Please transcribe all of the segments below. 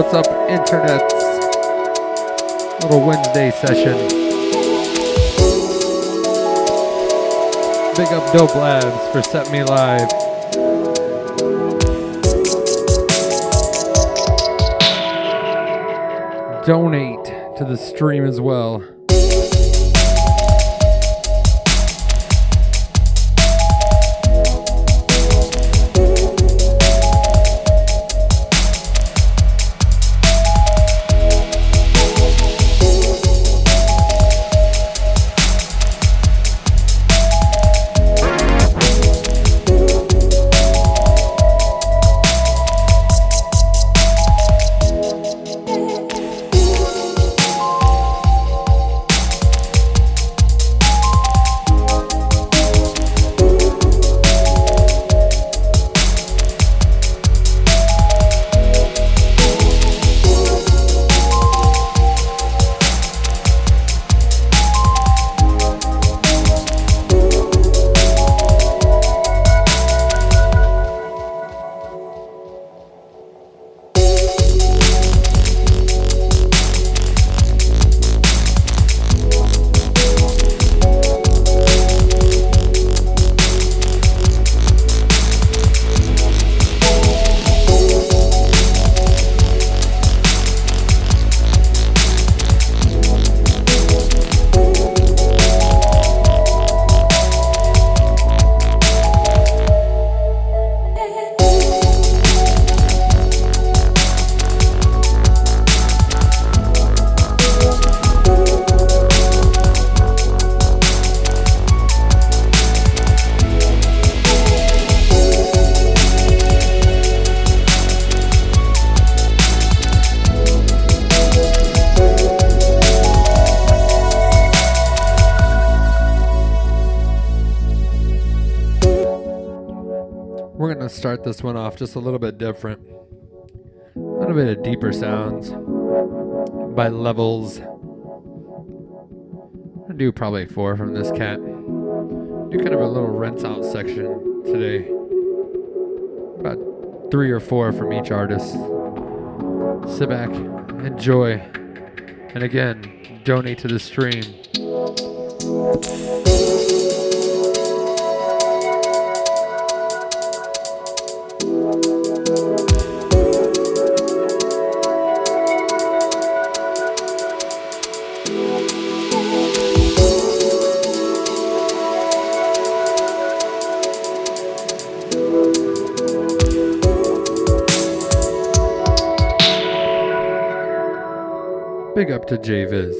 What's Up Internet's little Wednesday session. Big up Dope Labs for Set Me Live. Donate to the stream as well. Start this one off just a little bit different, a little bit of deeper sounds by Levels. I do probably 4 from this cat. Do kind of a little rinse out section today, about 3 or 4 from each artist. Sit back, enjoy, and again, donate to the stream. Big up to JViz.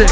stick.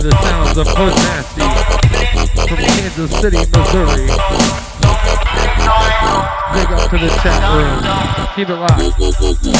to the sounds of Hood Nasty from Kansas City, Missouri. Big up to the chat room. Keep it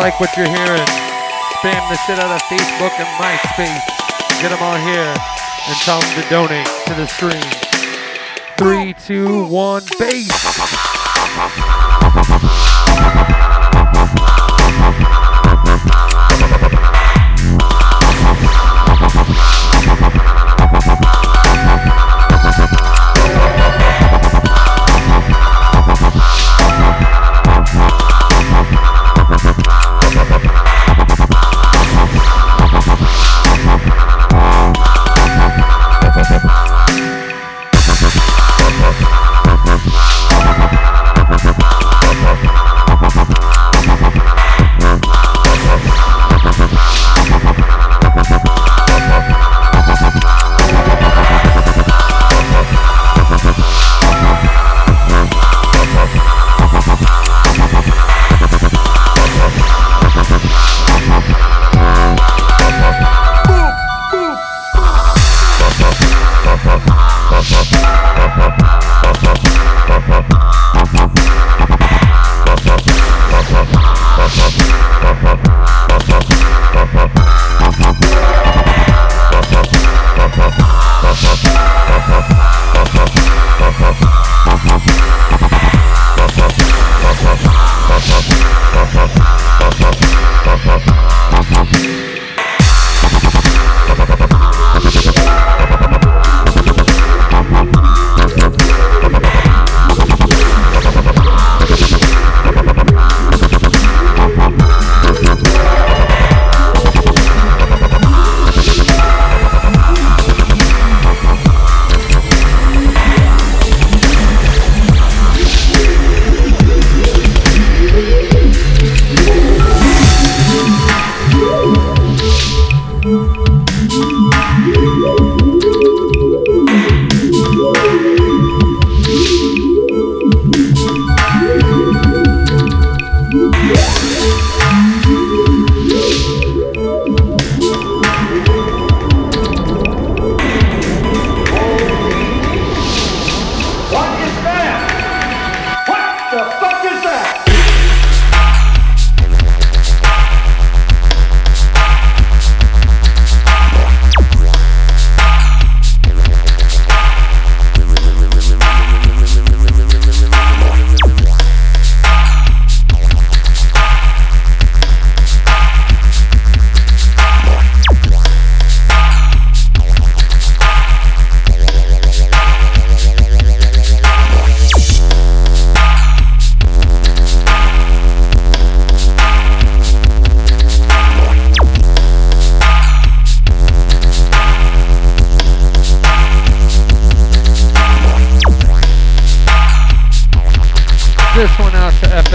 Like what you're hearing, spam the shit out of Facebook and MySpace, get them all here and tell them to donate to the stream. 3, 2, 1, bass!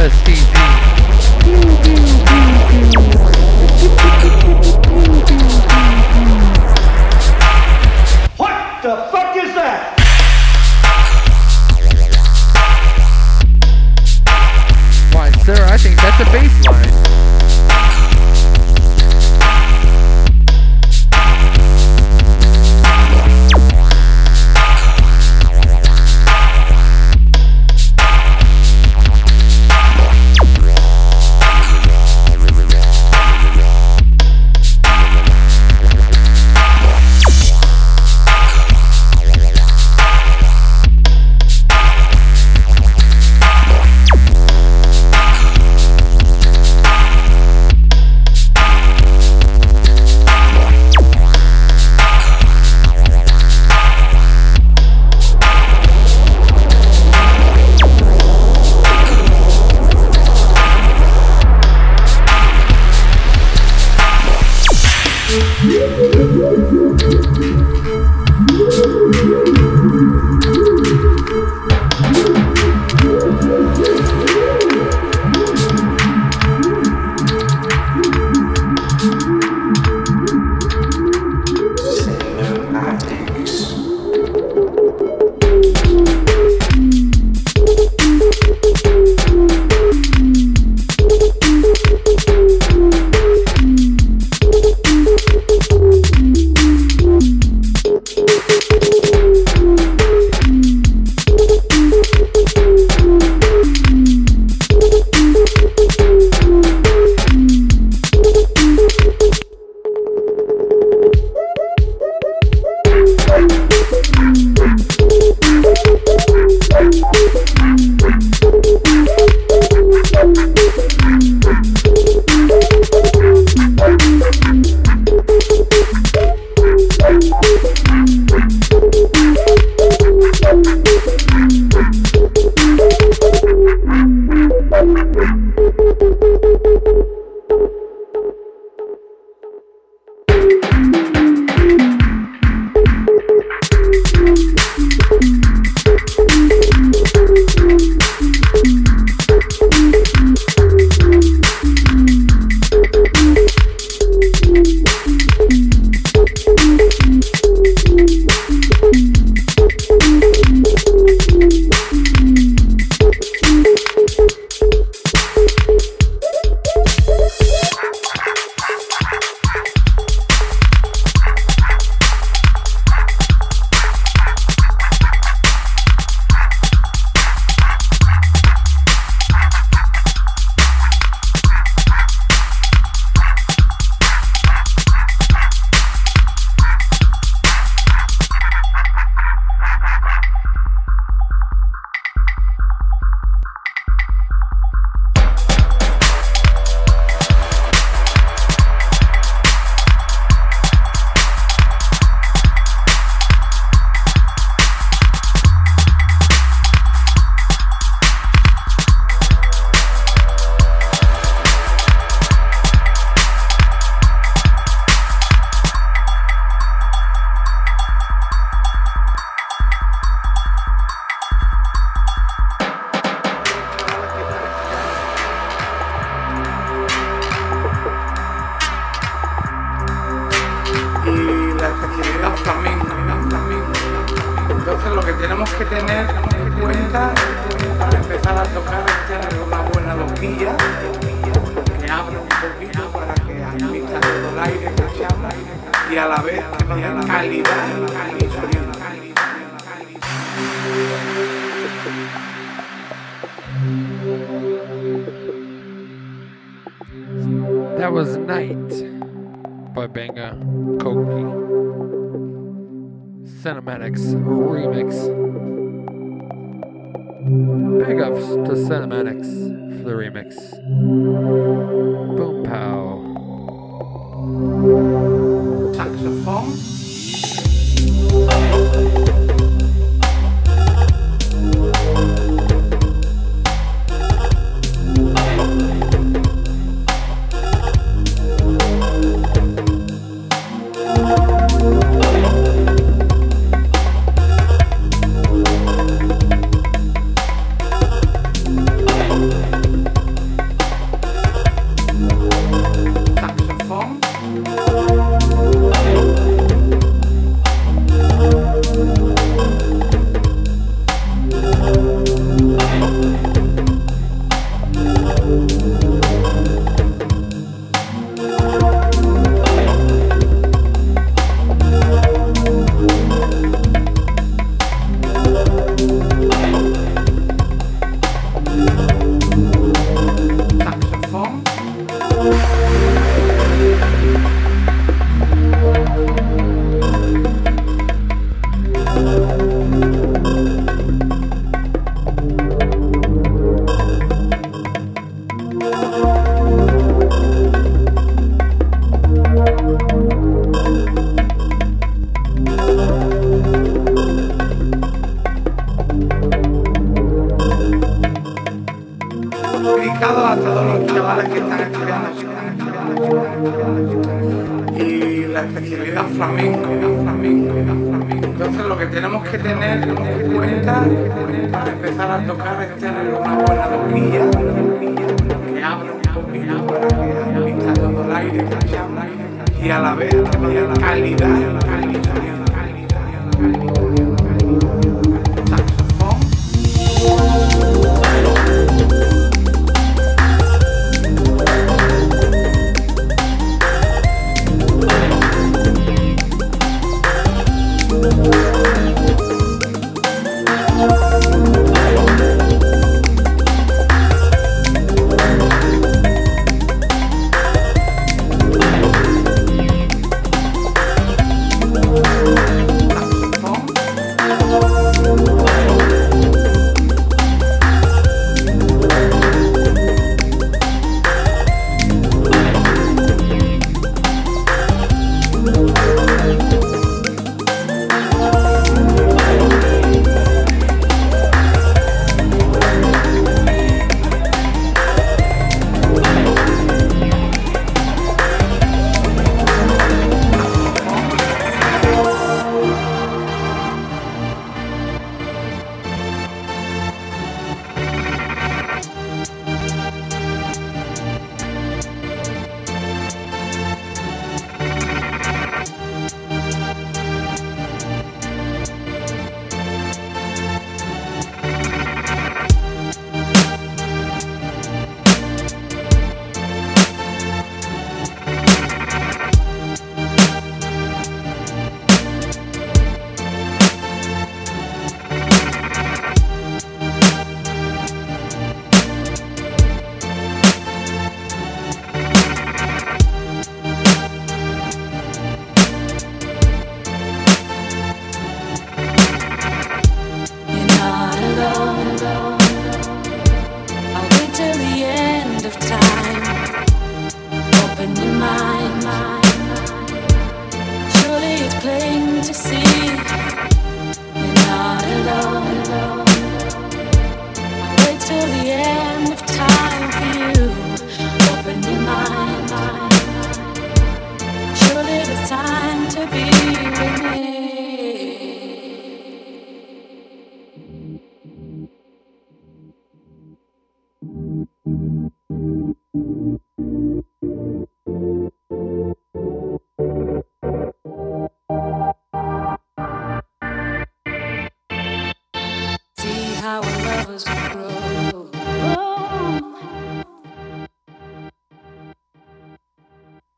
STG. What the fuck is that? Why, sir, I think that's a bass line. flamenco. Entonces lo que tenemos que tener en cuenta para empezar a tocar es tener una buena doblería que abra un poquito la pista dando el aire y a la vez tener calidad.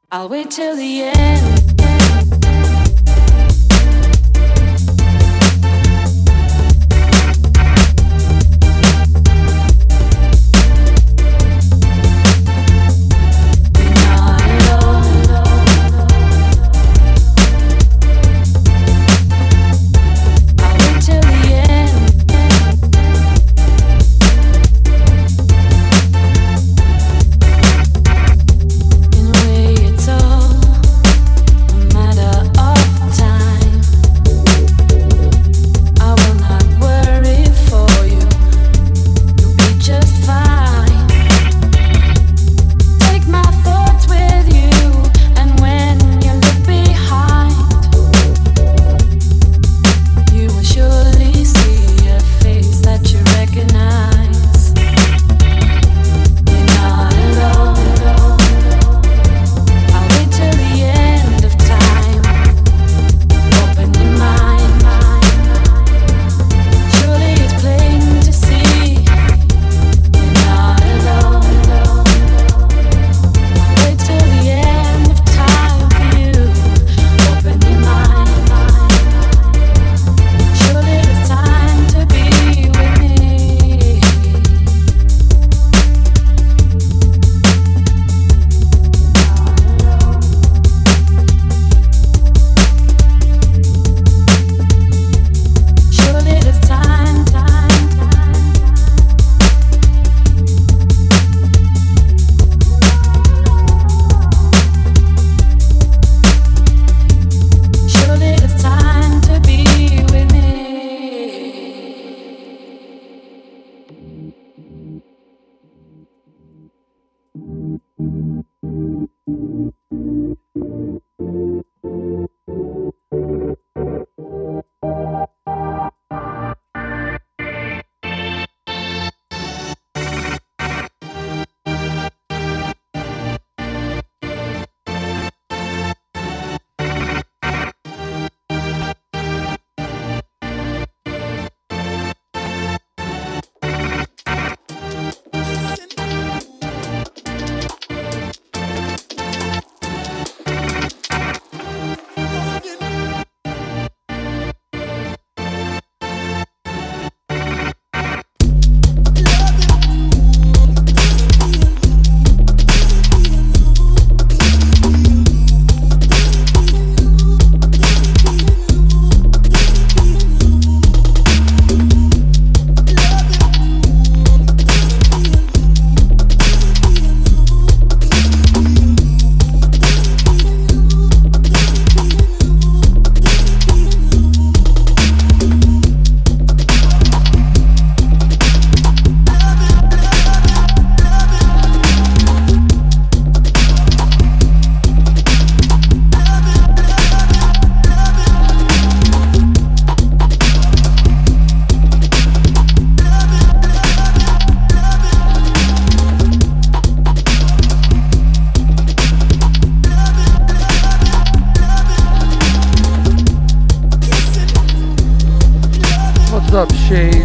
I'll wait till the end. up, Shade?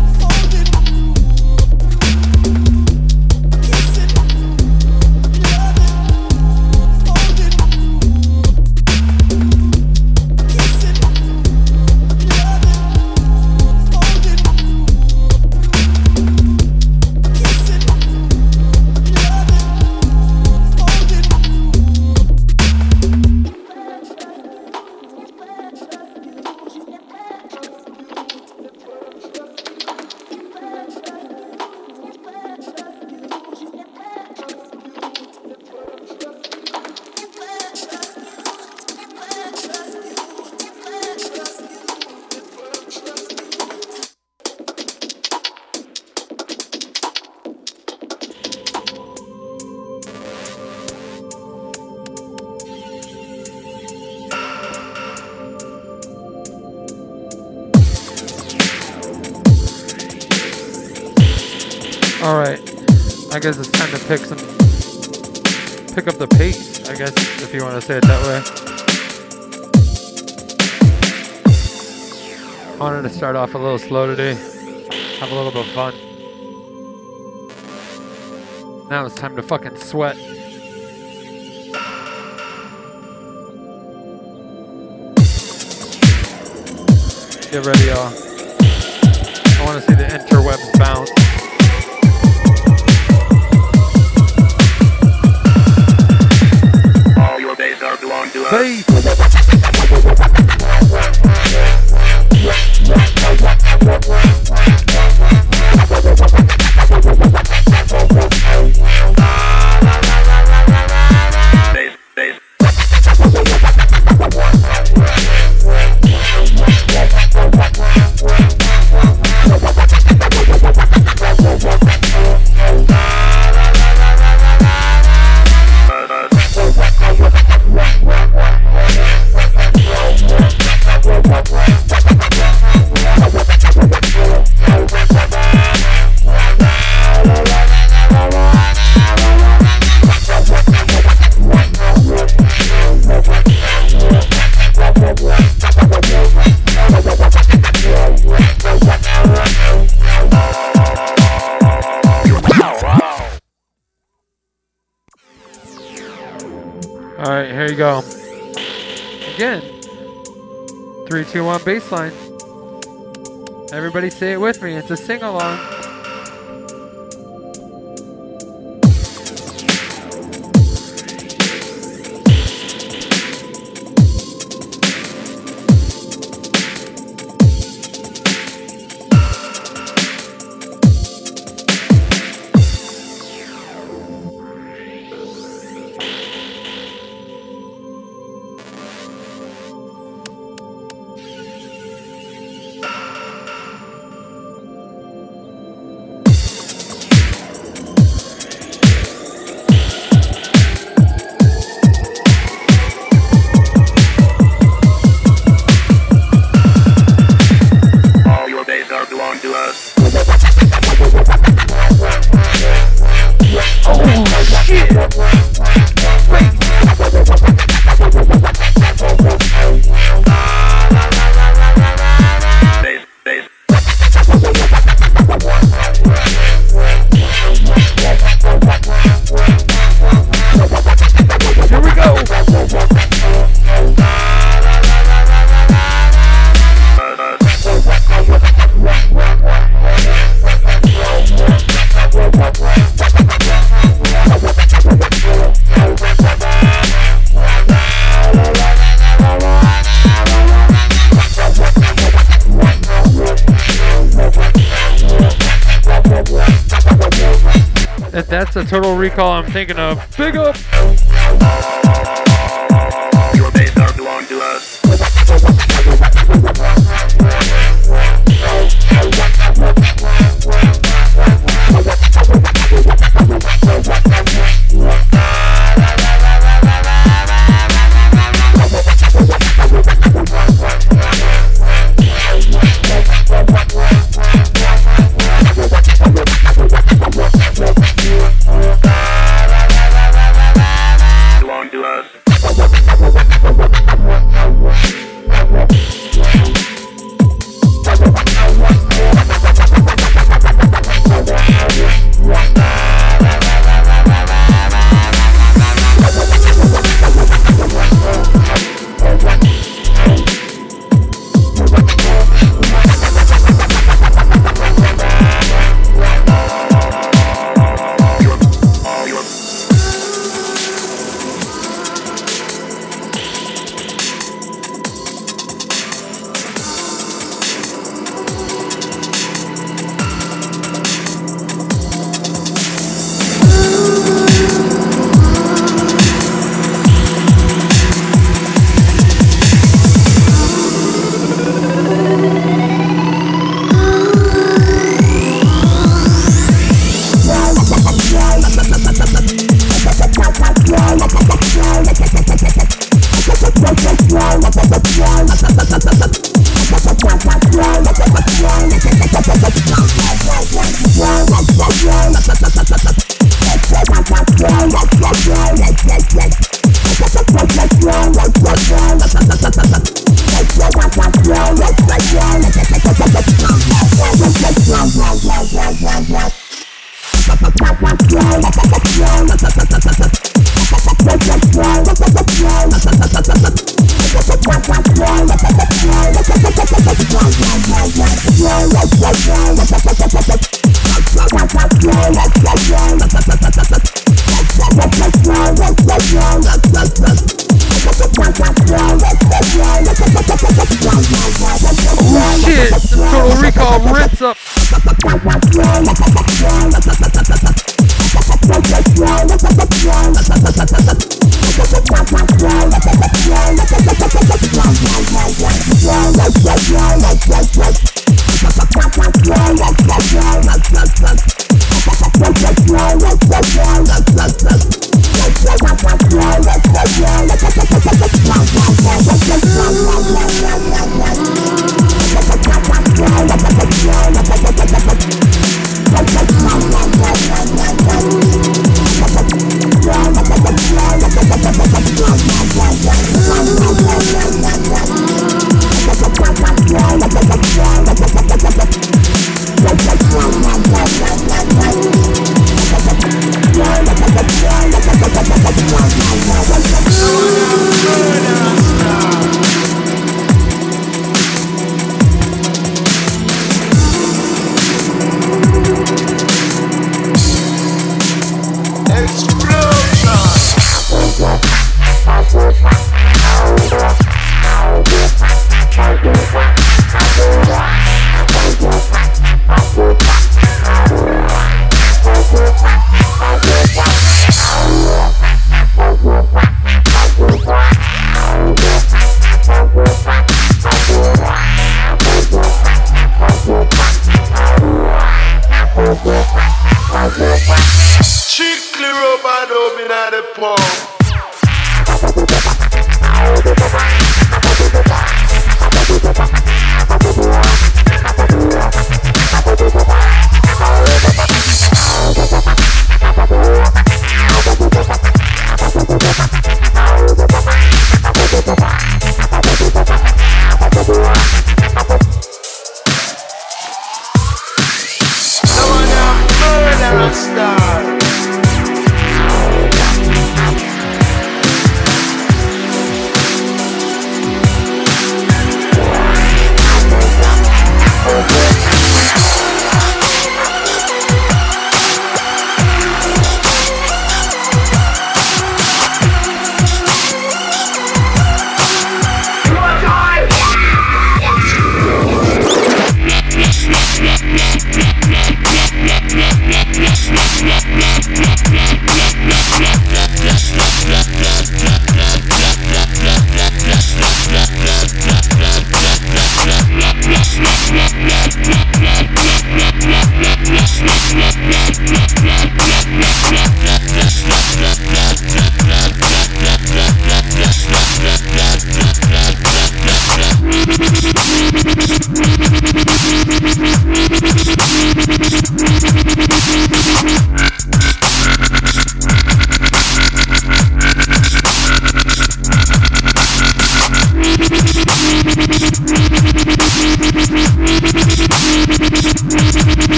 I guess it's time to pick up the pace, I guess, if you want to say it that way. I wanted to start off a little slow today, have a little bit of fun. Now it's time to fucking sweat. Get ready, y'all. I want to see the interwebs bounce. Hey! Go. Again. 3, 2, 1 baseline. Everybody say it with me. It's a sing along. That's a Total Recall I'm thinking of. Big up! Your days don't belong to us. up? Star.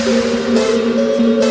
Every day I'm hustling.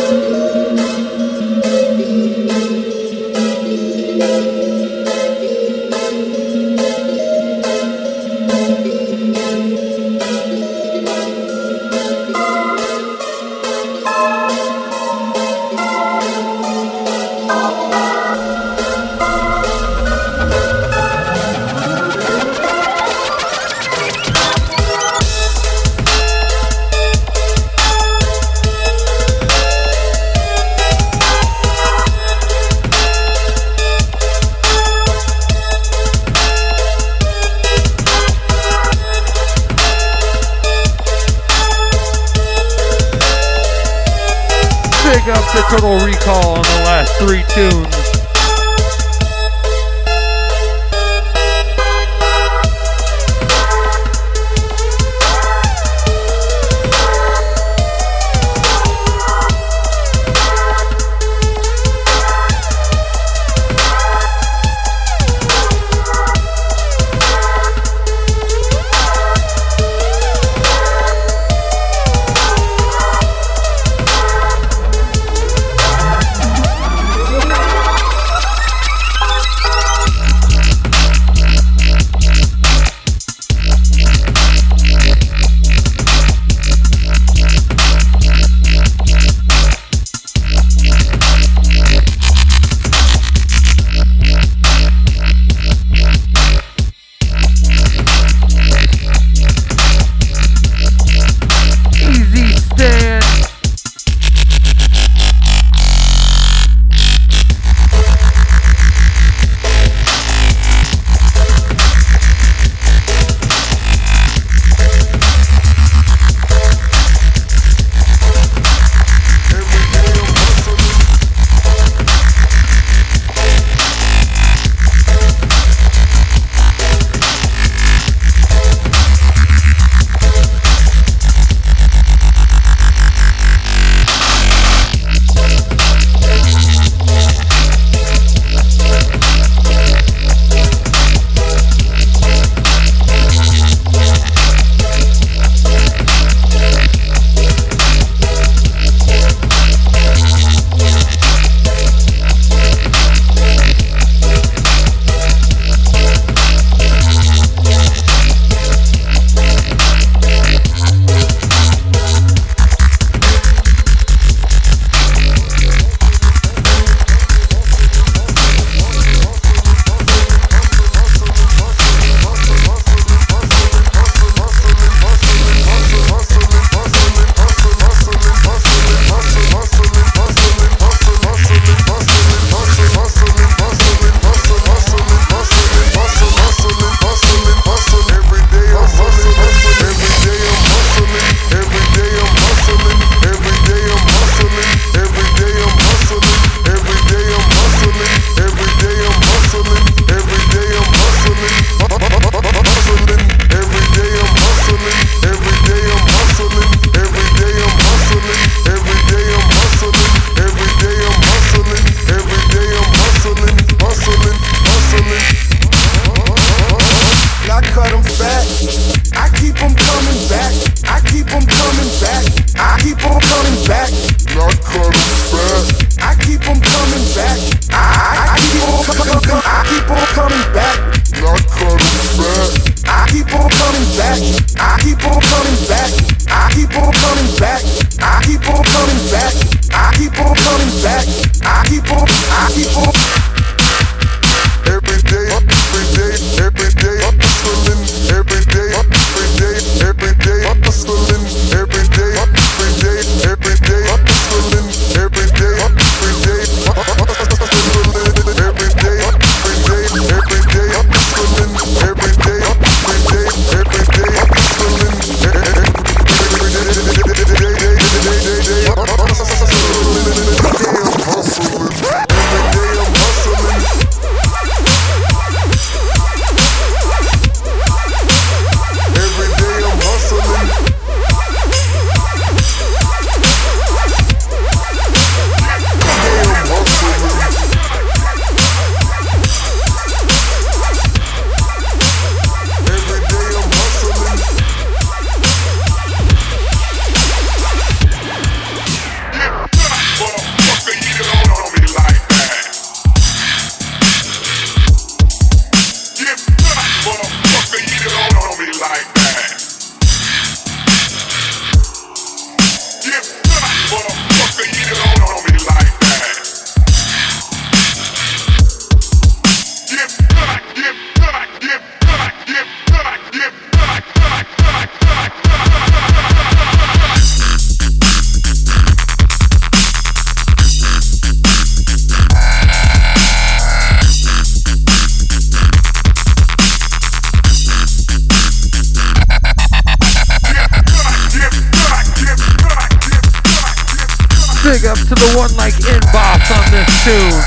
Big up to the one like Inbox on this tune.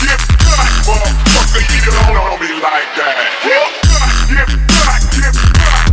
Get back, motherfucker, you don't know me like that. Get back, get back, get back,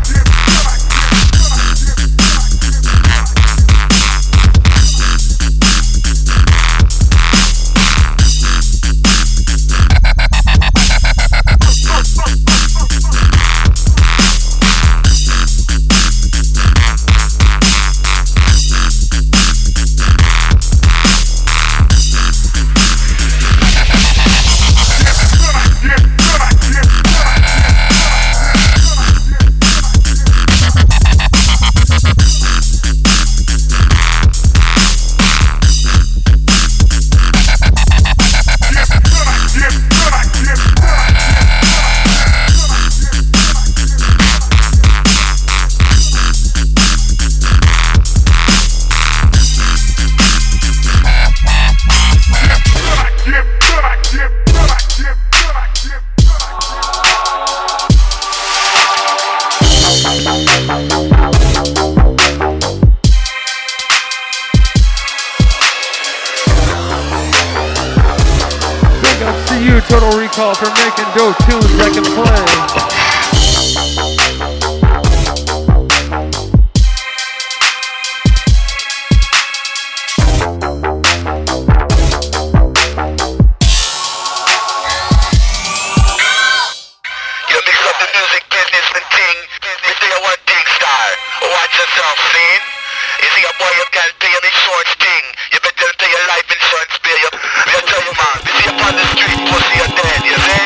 for making dope tunes I can play. You mix up the music business and ting. We say I want ting star. Watch yourself, seen? You see a boy you can't pay any shorts ting. You better pay your life insurance bill. We'll tell you man, you see upon the street pussy you're dead, you see?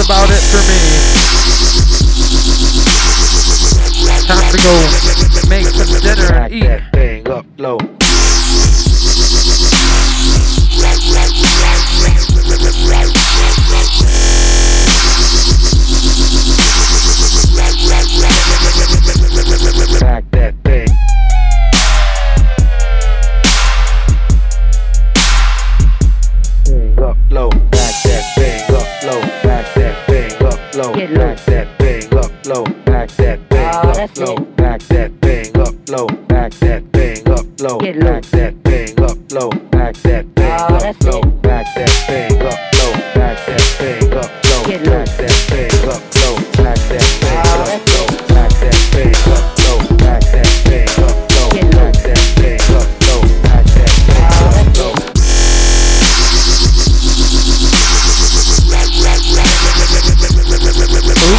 is about it for me. Time to go make some dinner and eat. That thing up low. Back that thing. Up low, back that thing up low, back that thing up low, back that thing up low, back that thing up low, back that thing up low, back that thing up low, back that thing up low, back that thing up low, back that thing up low, back that thing up low, back that thing up low, back that thing up low, back that thing up low, back that thing up low, back that thing up low, back that thing up low.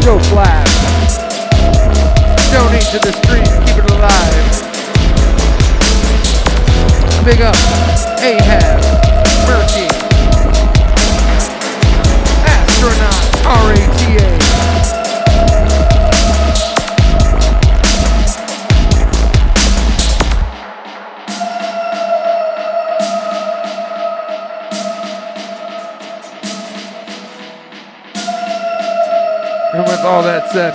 Dope Labs. Donate to the stream, keep it alive. Big up Ahab, Murky, Astronaut, RATA. And with all that said,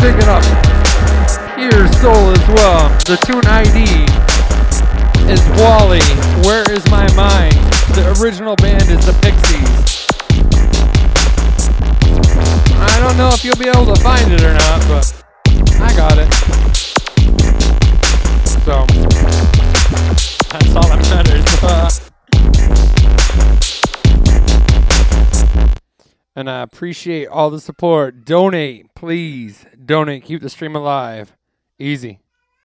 picking up Ear Soul as well. The tune ID is Wally, Where Is My Mind. The original band is the Pixies. I don't know if you'll be able to find it or not, but I got it. So, that's all that matters. And I appreciate all the support. Donate, please. Donate. Keep the stream alive. Easy.